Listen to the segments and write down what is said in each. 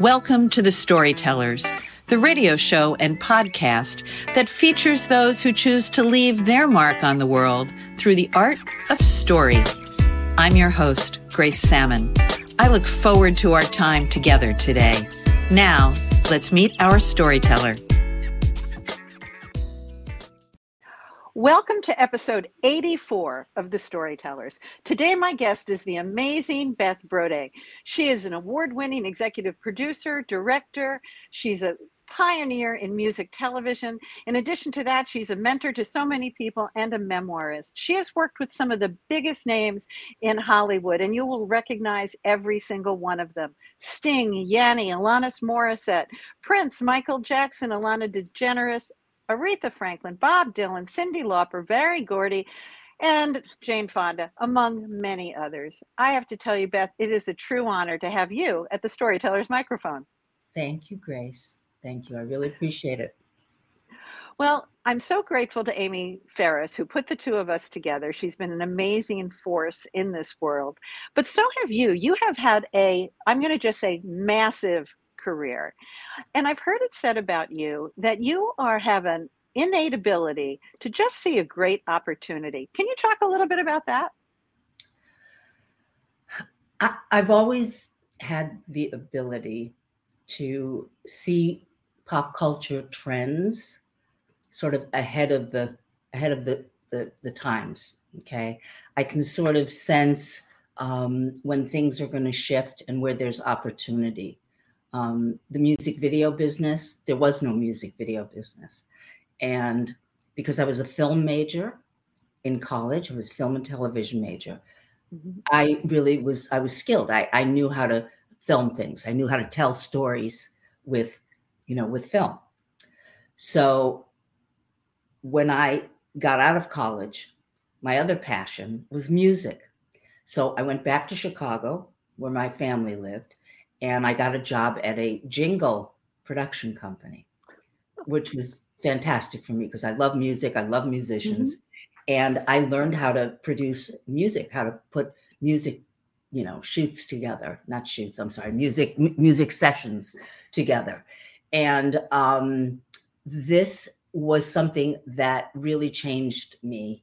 Welcome to The Storytellers, the radio show and podcast that features those who choose to leave their mark on the world through the art of story. I'm your host, Grace Sammon. I look forward to our time together today. Now, let's meet our storyteller. Welcome to episode 84 of The Storytellers. Today, my guest is the amazing Beth Broday. She is an award-winning executive producer, director. She's a pioneer in music television. In addition to that, she's a mentor to so many people and a memoirist. She has worked with some of the biggest names in Hollywood, and you will recognize every single one of them. Sting, Yanni, Alanis Morissette, Prince, Michael Jackson, Ellen DeGeneres, Aretha Franklin, Bob Dylan, Cindy Lauper, Barry Gordy, and Jane Fonda, among many others. I have to tell you, Beth, it is a true honor to have you at the Storyteller's microphone. Thank you, Grace. Thank you. I really appreciate it. Well, I'm so grateful to Amy Ferris, who put the two of us together. She's been an amazing force in this world. But so have you. You have had a, I'm going to just say, massive career. And I've heard it said about you that you have an innate ability to just see a great opportunity. Can you talk a little bit about that? I've always had the ability to see pop culture trends sort of ahead of the times. Okay. I can sort of sense when things are going to shift and where there's opportunity. The music video business, there was no music video business. And because I was a film major in college, I was film and television major. Mm-hmm. I was skilled. I knew how to film things. I knew how to tell stories with film. So when I got out of college, my other passion was music. So I went back to Chicago where my family lived. And I got a job at a jingle production company, which was fantastic for me because I love music. I love musicians. Mm-hmm. And I learned how to produce music, how to put music, shoots together, not shoots, I'm sorry, music sessions together. And this was something that really changed me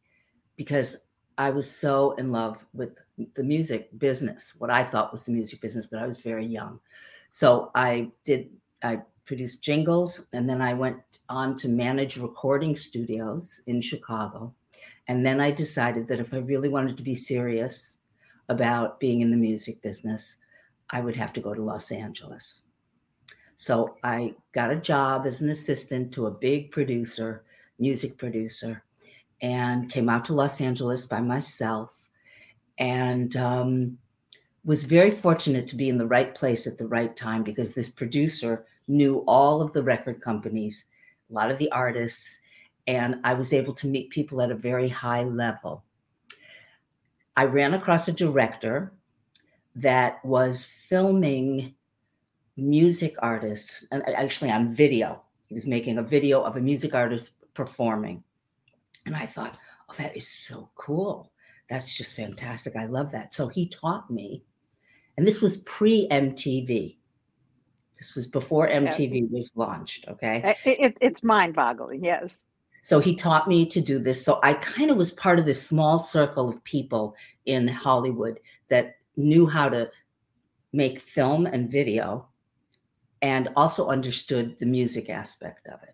because I was so in love with the music business, what I thought was the music business, but I was very young. So I produced jingles, and then I went on to manage recording studios in Chicago. And then I decided that if I really wanted to be serious about being in the music business, I would have to go to Los Angeles. So I got a job as an assistant to a big producer, music producer, and came out to Los Angeles by myself, and was very fortunate to be in the right place at the right time because this producer knew all of the record companies, a lot of the artists, and I was able to meet people at a very high level. I ran across a director that was filming music artists, and actually on video. He was making a video of a music artist performing. And I thought, oh, that is so cool. That's just fantastic. I love that. So he taught me. And this was pre-MTV. This was before MTV was launched, okay? It's mind-boggling, yes. So he taught me to do this. So I kind of was part of this small circle of people in Hollywood that knew how to make film and video and also understood the music aspect of it.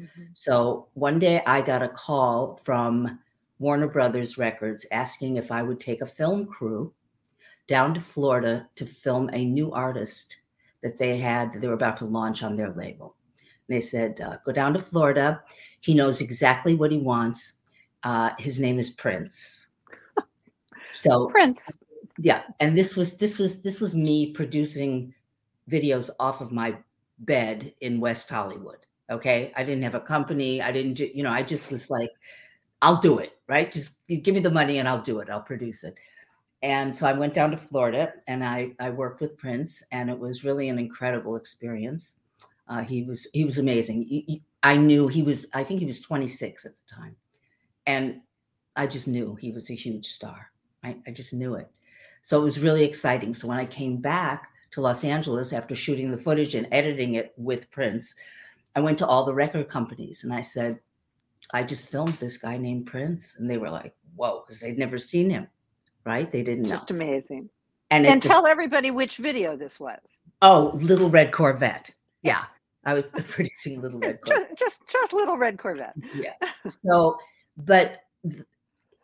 Mm-hmm. So one day I got a call from Warner Brothers Records asking if I would take a film crew down to Florida to film a new artist that they were about to launch on their label. And they said, go down to Florida. He knows exactly what he wants. His name is Prince. So Prince. Yeah. And this was me producing videos off of my bed in West Hollywood. Okay. I didn't have a company. I didn't, I just was like, I'll do it, right? Just give me the money and I'll do it. I'll produce it. And so I went down to Florida and I worked with Prince, and it was really an incredible experience. He was amazing. I knew I think he was 26 at the time. And I just knew he was a huge star. I just knew it. So it was really exciting. So when I came back to Los Angeles after shooting the footage and editing it with Prince, I went to all the record companies and I said, I just filmed this guy named Prince. And they were like, whoa, because they'd never seen him, right? They didn't know. Just amazing. And tell everybody which video this was. Oh, Little Red Corvette. Yeah. I was producing Little Red Corvette. Just Little Red Corvette. Yeah. So, but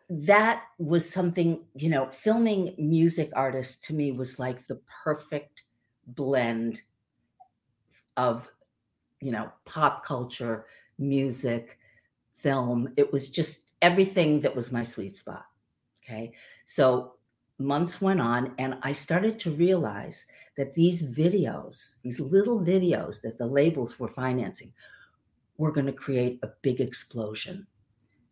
that was something, you know, filming music artists to me was like the perfect blend of, you know, pop culture, music, film. It was just everything that was my sweet spot. Okay. So months went on and I started to realize that these videos, these little videos that the labels were financing, were going to create a big explosion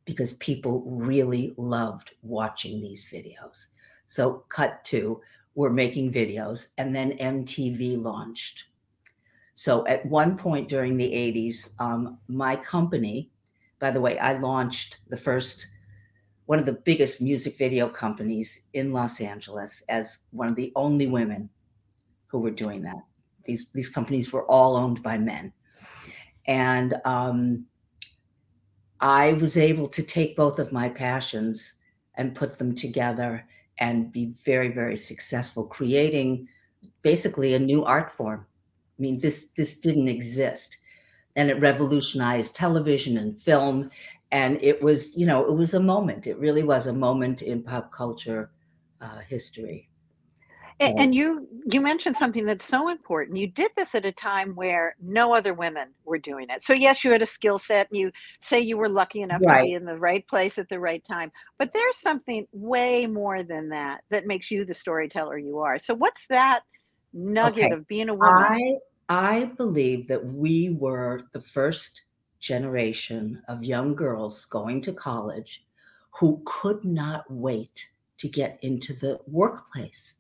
because people really loved watching these videos. So cut to, we're making videos, and then MTV launched. So at one point during the 80s, my company, by the way, I launched the first one of the biggest music video companies in Los Angeles as one of the only women who were doing that. These companies were all owned by men. And I was able to take both of my passions and put them together and be very, very successful, creating basically a new art form. I mean, this didn't exist. And it revolutionized television and film. And it was, you know, it was a moment. It really was a moment in pop culture history. And you mentioned something that's so important. You did this at a time where no other women were doing it. So yes, you had a skill set, and you say you were lucky enough to be in the right place at the right time. But there's something way more than that that makes you the storyteller you are. So what's that nugget of being a woman? I believe that we were the first generation of young girls going to college who could not wait to get into the workplace.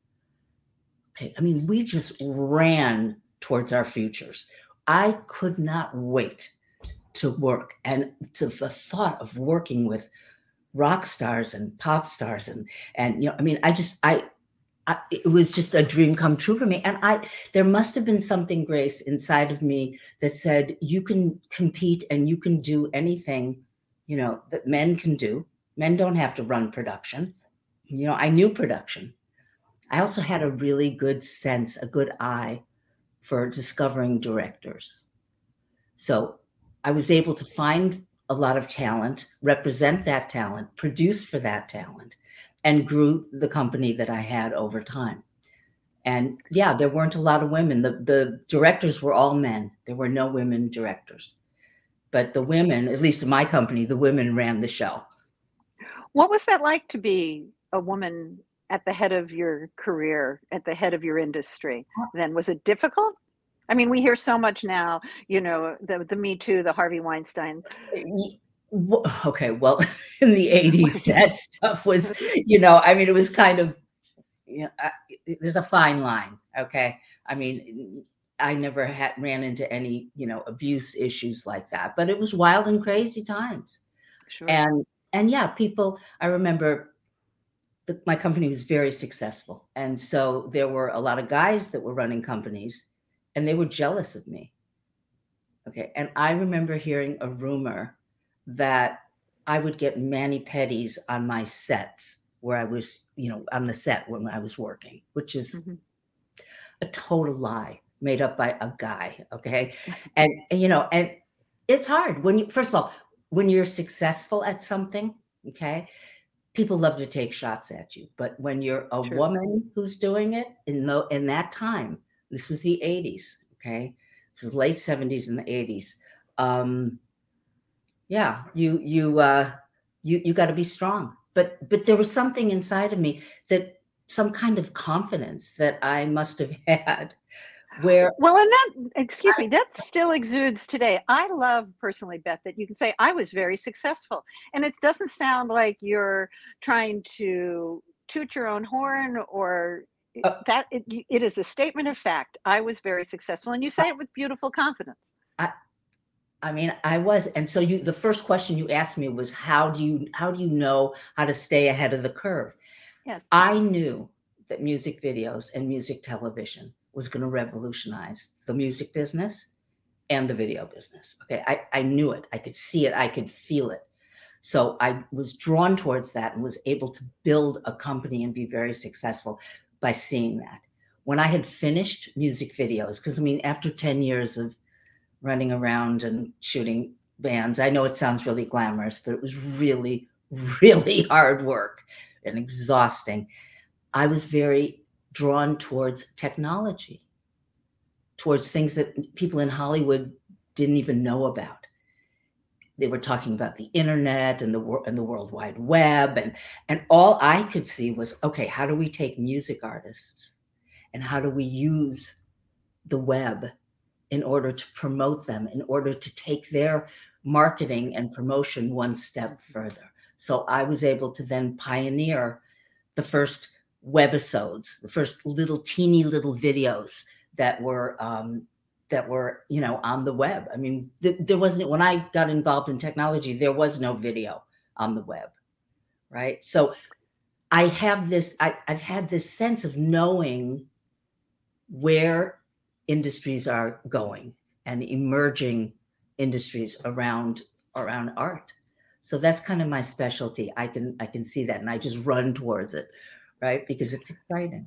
Okay, I mean, we just ran towards our futures. I could not wait to work, and to the thought of working with rock stars and pop stars and you know, I mean, I it was just a dream come true for me. And there must have been something, Grace, inside of me that said, you can compete and you can do anything, you know, that men can do. Men don't have to run production. You know, I knew production. I also had a really good sense, a good eye for discovering directors. So I was able to find a lot of talent, represent that talent, produce for that talent, and grew the company that I had over time. And yeah, there weren't a lot of women. The directors were all men. There were no women directors. But the women, at least in my company, the women ran the show. What was that like to be a woman at the head of your career, at the head of your industry then? Was it difficult? I mean, we hear so much now, you know, the Me Too, the Harvey Weinstein. Okay, well, in the 80s, that stuff was, you know, I mean, it was kind of, you know, there's a fine line, okay? I mean, I never ran into any, you know, abuse issues like that, but it was wild and crazy times. Sure. And yeah, people, I remember my company was very successful. And so there were a lot of guys that were running companies and they were jealous of me, okay? And I remember hearing a rumor that I would get mani-pedis on my sets where I was, you know, on the set when I was working, which is a total lie made up by a guy, okay? And, you know, and it's hard when you, first of all, when you're successful at something, okay, people love to take shots at you. But when you're a woman who's doing it in that time, this was the 80s, okay? This was late 70s and the 80s. Yeah, you got to be strong. But there was something inside of me, that some kind of confidence that I must have had. That still exudes today. I love personally, Beth, that you can say I was very successful, and it doesn't sound like you're trying to toot your own horn or that. It is a statement of fact. I was very successful, and you say it with beautiful confidence. I mean, I was. And so the first question you asked me was, how do you know how to stay ahead of the curve? Yes. I knew that music videos and music television was going to revolutionize the music business and the video business. Okay, I knew it. I could see it. I could feel it. So I was drawn towards that and was able to build a company and be very successful by seeing that. When I had finished music videos, because I mean, after 10 years of running around and shooting bands, I know it sounds really glamorous, but it was really, really hard work and exhausting. I was very drawn towards technology, towards things that people in Hollywood didn't even know about. They were talking about the internet and the World Wide Web. And all I could see was, okay, how do we take music artists and how do we use the web in order to promote them, in order to take their marketing and promotion one step further? So I was able to then pioneer the first webisodes, the first little teeny little videos that were, you know, on the web. I mean, there wasn't, when I got involved in technology, there was no video on the web, right? So I have this, I've had this sense of knowing where industries are going and emerging industries around art. So that's kind of my specialty. I can see that and I just run towards it, right? Because it's exciting.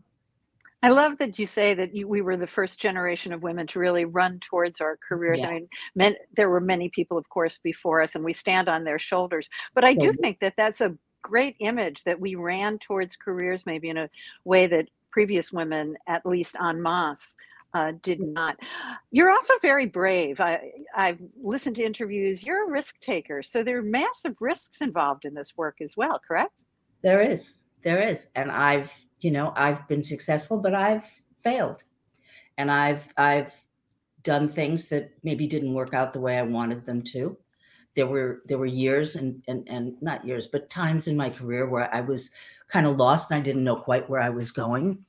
I love that you say that we were the first generation of women to really run towards our careers. Yeah. I mean, there were many people, of course, before us, and we stand on their shoulders. But I do think that that's a great image, that we ran towards careers maybe in a way that previous women, at least en masse, did not. You're also very brave. I've listened to interviews. You're a risk taker. So there are massive risks involved in this work as well, correct? There is. And I've been successful, but I've failed. And I've done things that maybe didn't work out the way I wanted them to. There were years and not years, but times in my career where I was kind of lost and I didn't know quite where I was going.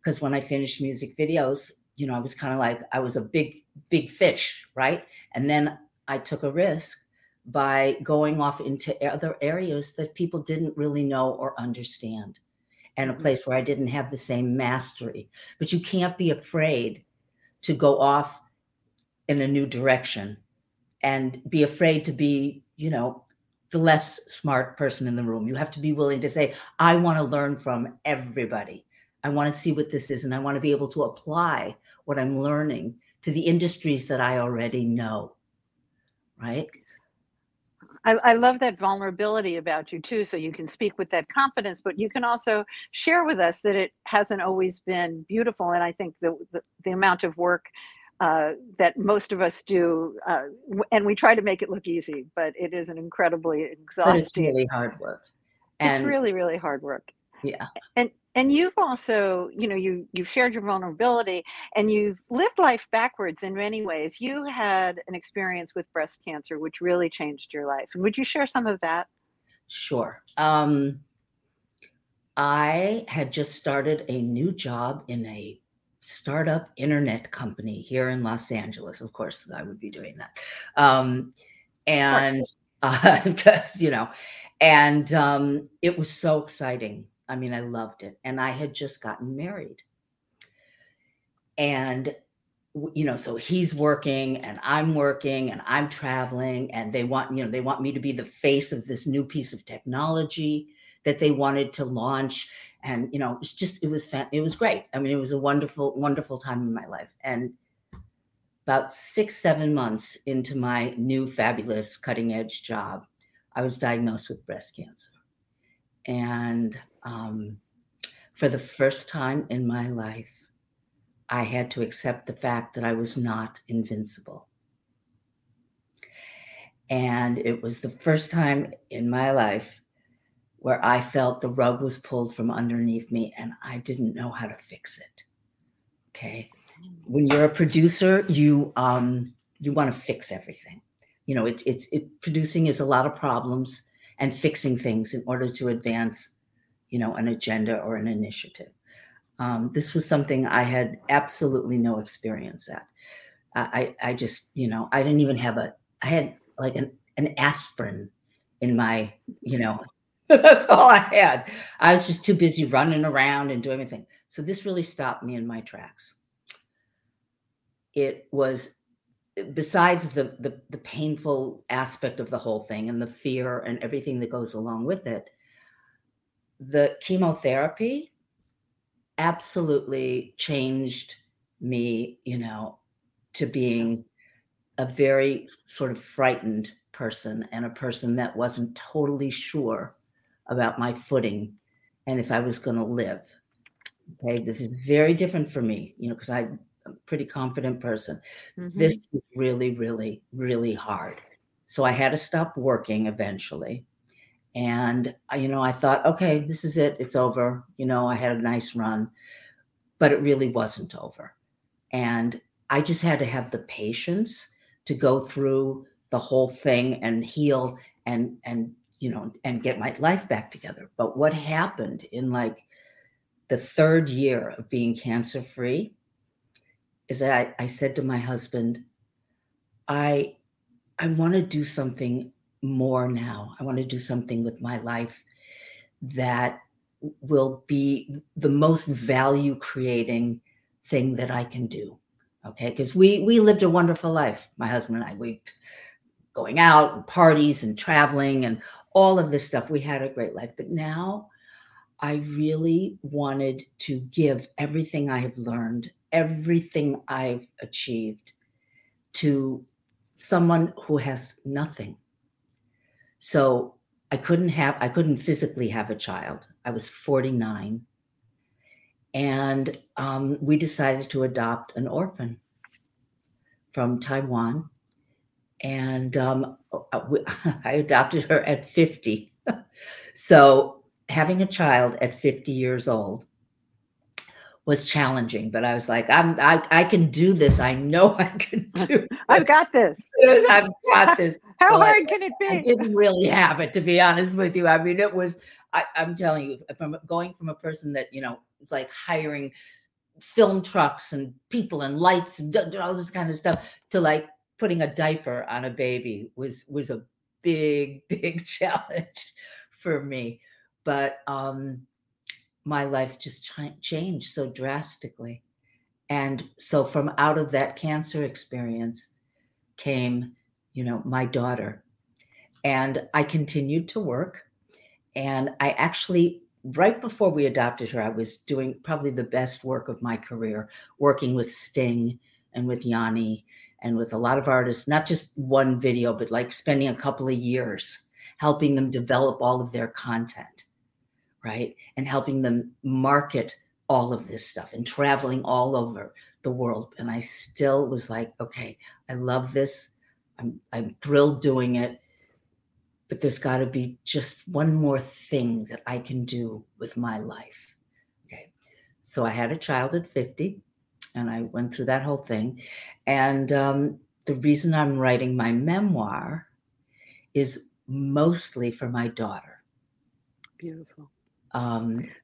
Because when I finished music videos, you know, I was kind of like, I was a big, big fish, right? And then I took a risk by going off into other areas that people didn't really know or understand, and a place where I didn't have the same mastery. But you can't be afraid to go off in a new direction and be afraid to be, you know, the less smart person in the room. You have to be willing to say, I want to learn from everybody. I want to see what this is, and I want to be able to apply what I'm learning to the industries that I already know, right? I love that vulnerability about you too. So you can speak with that confidence, but you can also share with us that it hasn't always been beautiful. And I think the amount of work that most of us do, and we try to make it look easy, but it is an incredibly exhausting. But it's really hard work. It's really, really hard work. Yeah. And you've also, you know, you've shared your vulnerability and you've lived life backwards in many ways. You had an experience with breast cancer, which really changed your life. And would you share some of that? Sure. I had just started a new job in a startup internet company here in Los Angeles. Of course, I would be doing that. You know, and it was so exciting. I mean, I loved it. And I had just gotten married. And, you know, so he's working and I'm traveling, and they want me to be the face of this new piece of technology that they wanted to launch. And, you know, it's just, it was great. I mean, it was a wonderful, wonderful time in my life. And about 6-7 months into my new fabulous cutting edge job, I was diagnosed with breast cancer. And for the first time in my life, I had to accept the fact that I was not invincible. And it was the first time in my life where I felt the rug was pulled from underneath me and I didn't know how to fix it, okay? When you're a producer, you wanna fix everything. You know, producing is a lot of problems and fixing things in order to advance, you know, an agenda or an initiative. This was something I had absolutely no experience at. I just, you know, I didn't even have I had like an aspirin in my, you know, that's all I had. I was just too busy running around and doing everything. So this really stopped me in my tracks. it was, besides the painful aspect of the whole thing and the fear and everything that goes along with it, the chemotherapy absolutely changed me, you know, to being a very sort of frightened person and a person that wasn't totally sure about my footing and if I was going to live. Okay, this is very different for me, you know, because I'm a pretty confident person. Mm-hmm. This was really, really, really hard. So I had to stop working eventually. And, you know, I thought, okay, this is it. It's over. You know, I had a nice run, but it really wasn't over. And I just had to have the patience to go through the whole thing and heal and, you know, and get my life back together. But what happened in like the third year of being cancer free is that I said to my husband, I want to do something more now. I want to do something with my life that will be the most value creating thing that I can do. Okay, because we lived a wonderful life. My husband and I, we going out and parties and traveling and all of this stuff. We had a great life. But now I really wanted to give everything I have learned, everything I've achieved to someone who has nothing. So I couldn't physically have a child. I was 49. And we decided to adopt an orphan from Taiwan. And I adopted her at 50. So having a child at 50 years old was challenging, but I was like, I can do this. I know I can do this. I've got this. I've got this. How hard can it be? I didn't really have it, to be honest with you. I mean, it was, I'm telling you, from a person that, you know, it's like hiring film trucks and people and lights and all this kind of stuff to like putting a diaper on a baby was a big, big challenge for me. But my life just changed so drastically. And so from out of that cancer experience came, you know, my daughter. And I continued to work. And I actually, right before we adopted her, I was doing probably the best work of my career, working with Sting and with Yanni and with a lot of artists, not just one video, but like spending a couple of years helping them develop all of their content, right? And helping them market all of this stuff and traveling all over the world. And I still was like, okay, I love this. I'm thrilled doing it. But there's got to be just one more thing that I can do with my life. Okay. So I had a child at 50 and I went through that whole thing. And the reason I'm writing my memoir is mostly for my daughter. Beautiful.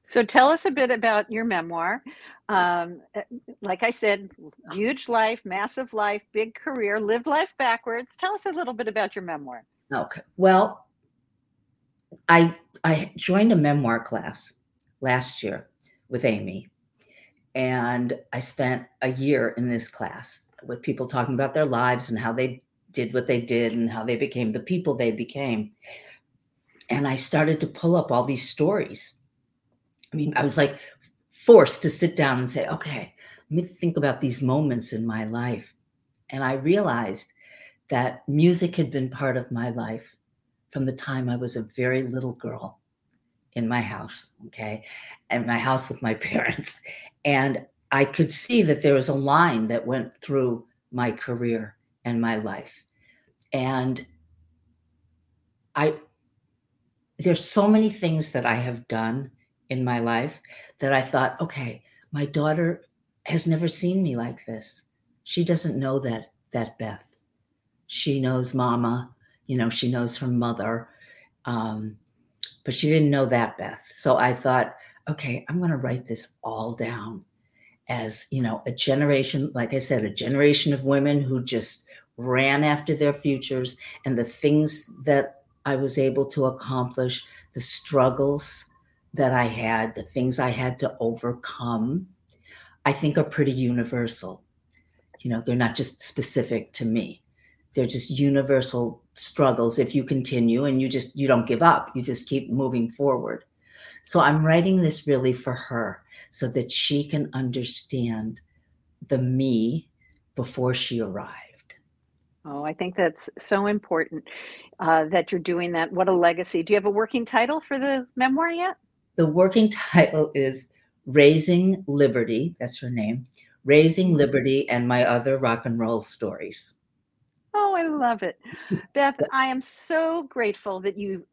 So tell us a bit about your memoir. Like I said, huge life, massive life, big career, lived life backwards. Tell us a little bit about your memoir. Okay. Well, I joined a memoir class last year with Amy, and I spent a year in this class with people talking about their lives and how they did what they did and how they became the people they became. And I started to pull up all these stories. I mean, I was like forced to sit down and say, okay, let me think about these moments in my life. And I realized that music had been part of my life from the time I was a very little girl in my house, okay, and my house with my parents. And I could see that there was a line that went through my career and my life. And there's so many things that I have done in my life that I thought, okay, my daughter has never seen me like this. She doesn't know that Beth. She knows Mama, you know, she knows her mother, but she didn't know that Beth. So I thought, okay, I'm going to write this all down as, you know, a generation, like I said, a generation of women who just ran after their futures and the things that I was able to accomplish, the struggles that I had, the things I had to overcome, I think are pretty universal. You know, they're not just specific to me. They're just universal struggles if you continue and you don't give up. You just keep moving forward. So I'm writing this really for her so that she can understand the me before she arrived. Oh, I think that's so important that you're doing that. What a legacy. Do you have a working title for the memoir yet? The working title is Raising Liberty. That's her name. Raising Liberty and My Other Rock and Roll Stories. Oh, I love it. Beth, I am so grateful that you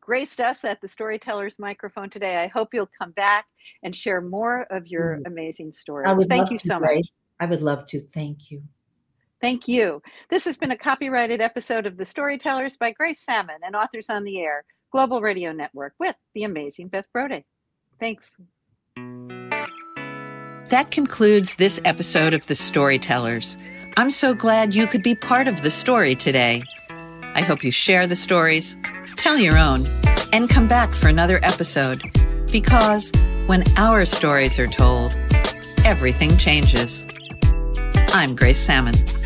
graced us at the Storyteller's microphone today. I hope you'll come back and share more of your amazing stories. Thank you so much. I would love to. Thank you. Thank you. This has been a copyrighted episode of The Storytellers by Grace Sammon and Authors on the Air, Global Radio Network, with the amazing Beth Broday. Thanks. That concludes this episode of The Storytellers. I'm so glad you could be part of the story today. I hope you share the stories, tell your own, and come back for another episode. Because when our stories are told, everything changes. I'm Grace Sammon.